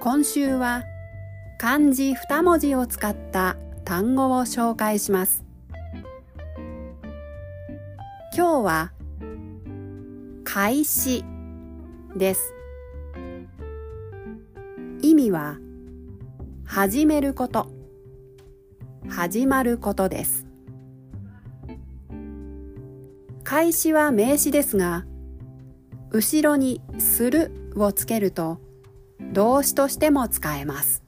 今週は漢字2文字を使った単語を紹介します。今日は開始です。意味は始めること、始まることです。開始は名詞ですが、後ろにするをつけると動詞としても使えます。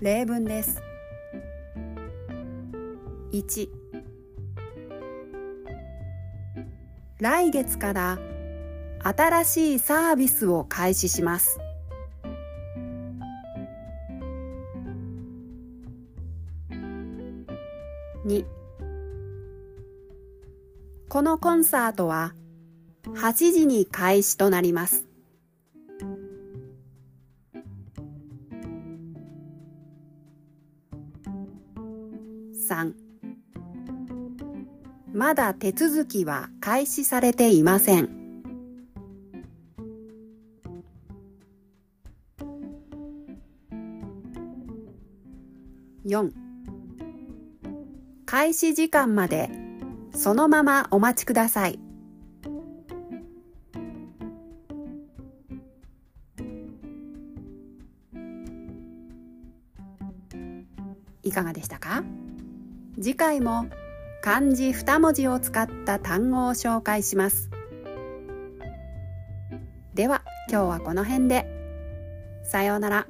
例文です。1、来月から新しいサービスを開始します。2、このコンサートは8時に開始となります。3、まだ手続きは開始されていません。4、開始時間までそのままお待ちください。いかがでしたか？次回も漢字2文字を使った単語を紹介します。では今日はこの辺で。さようなら。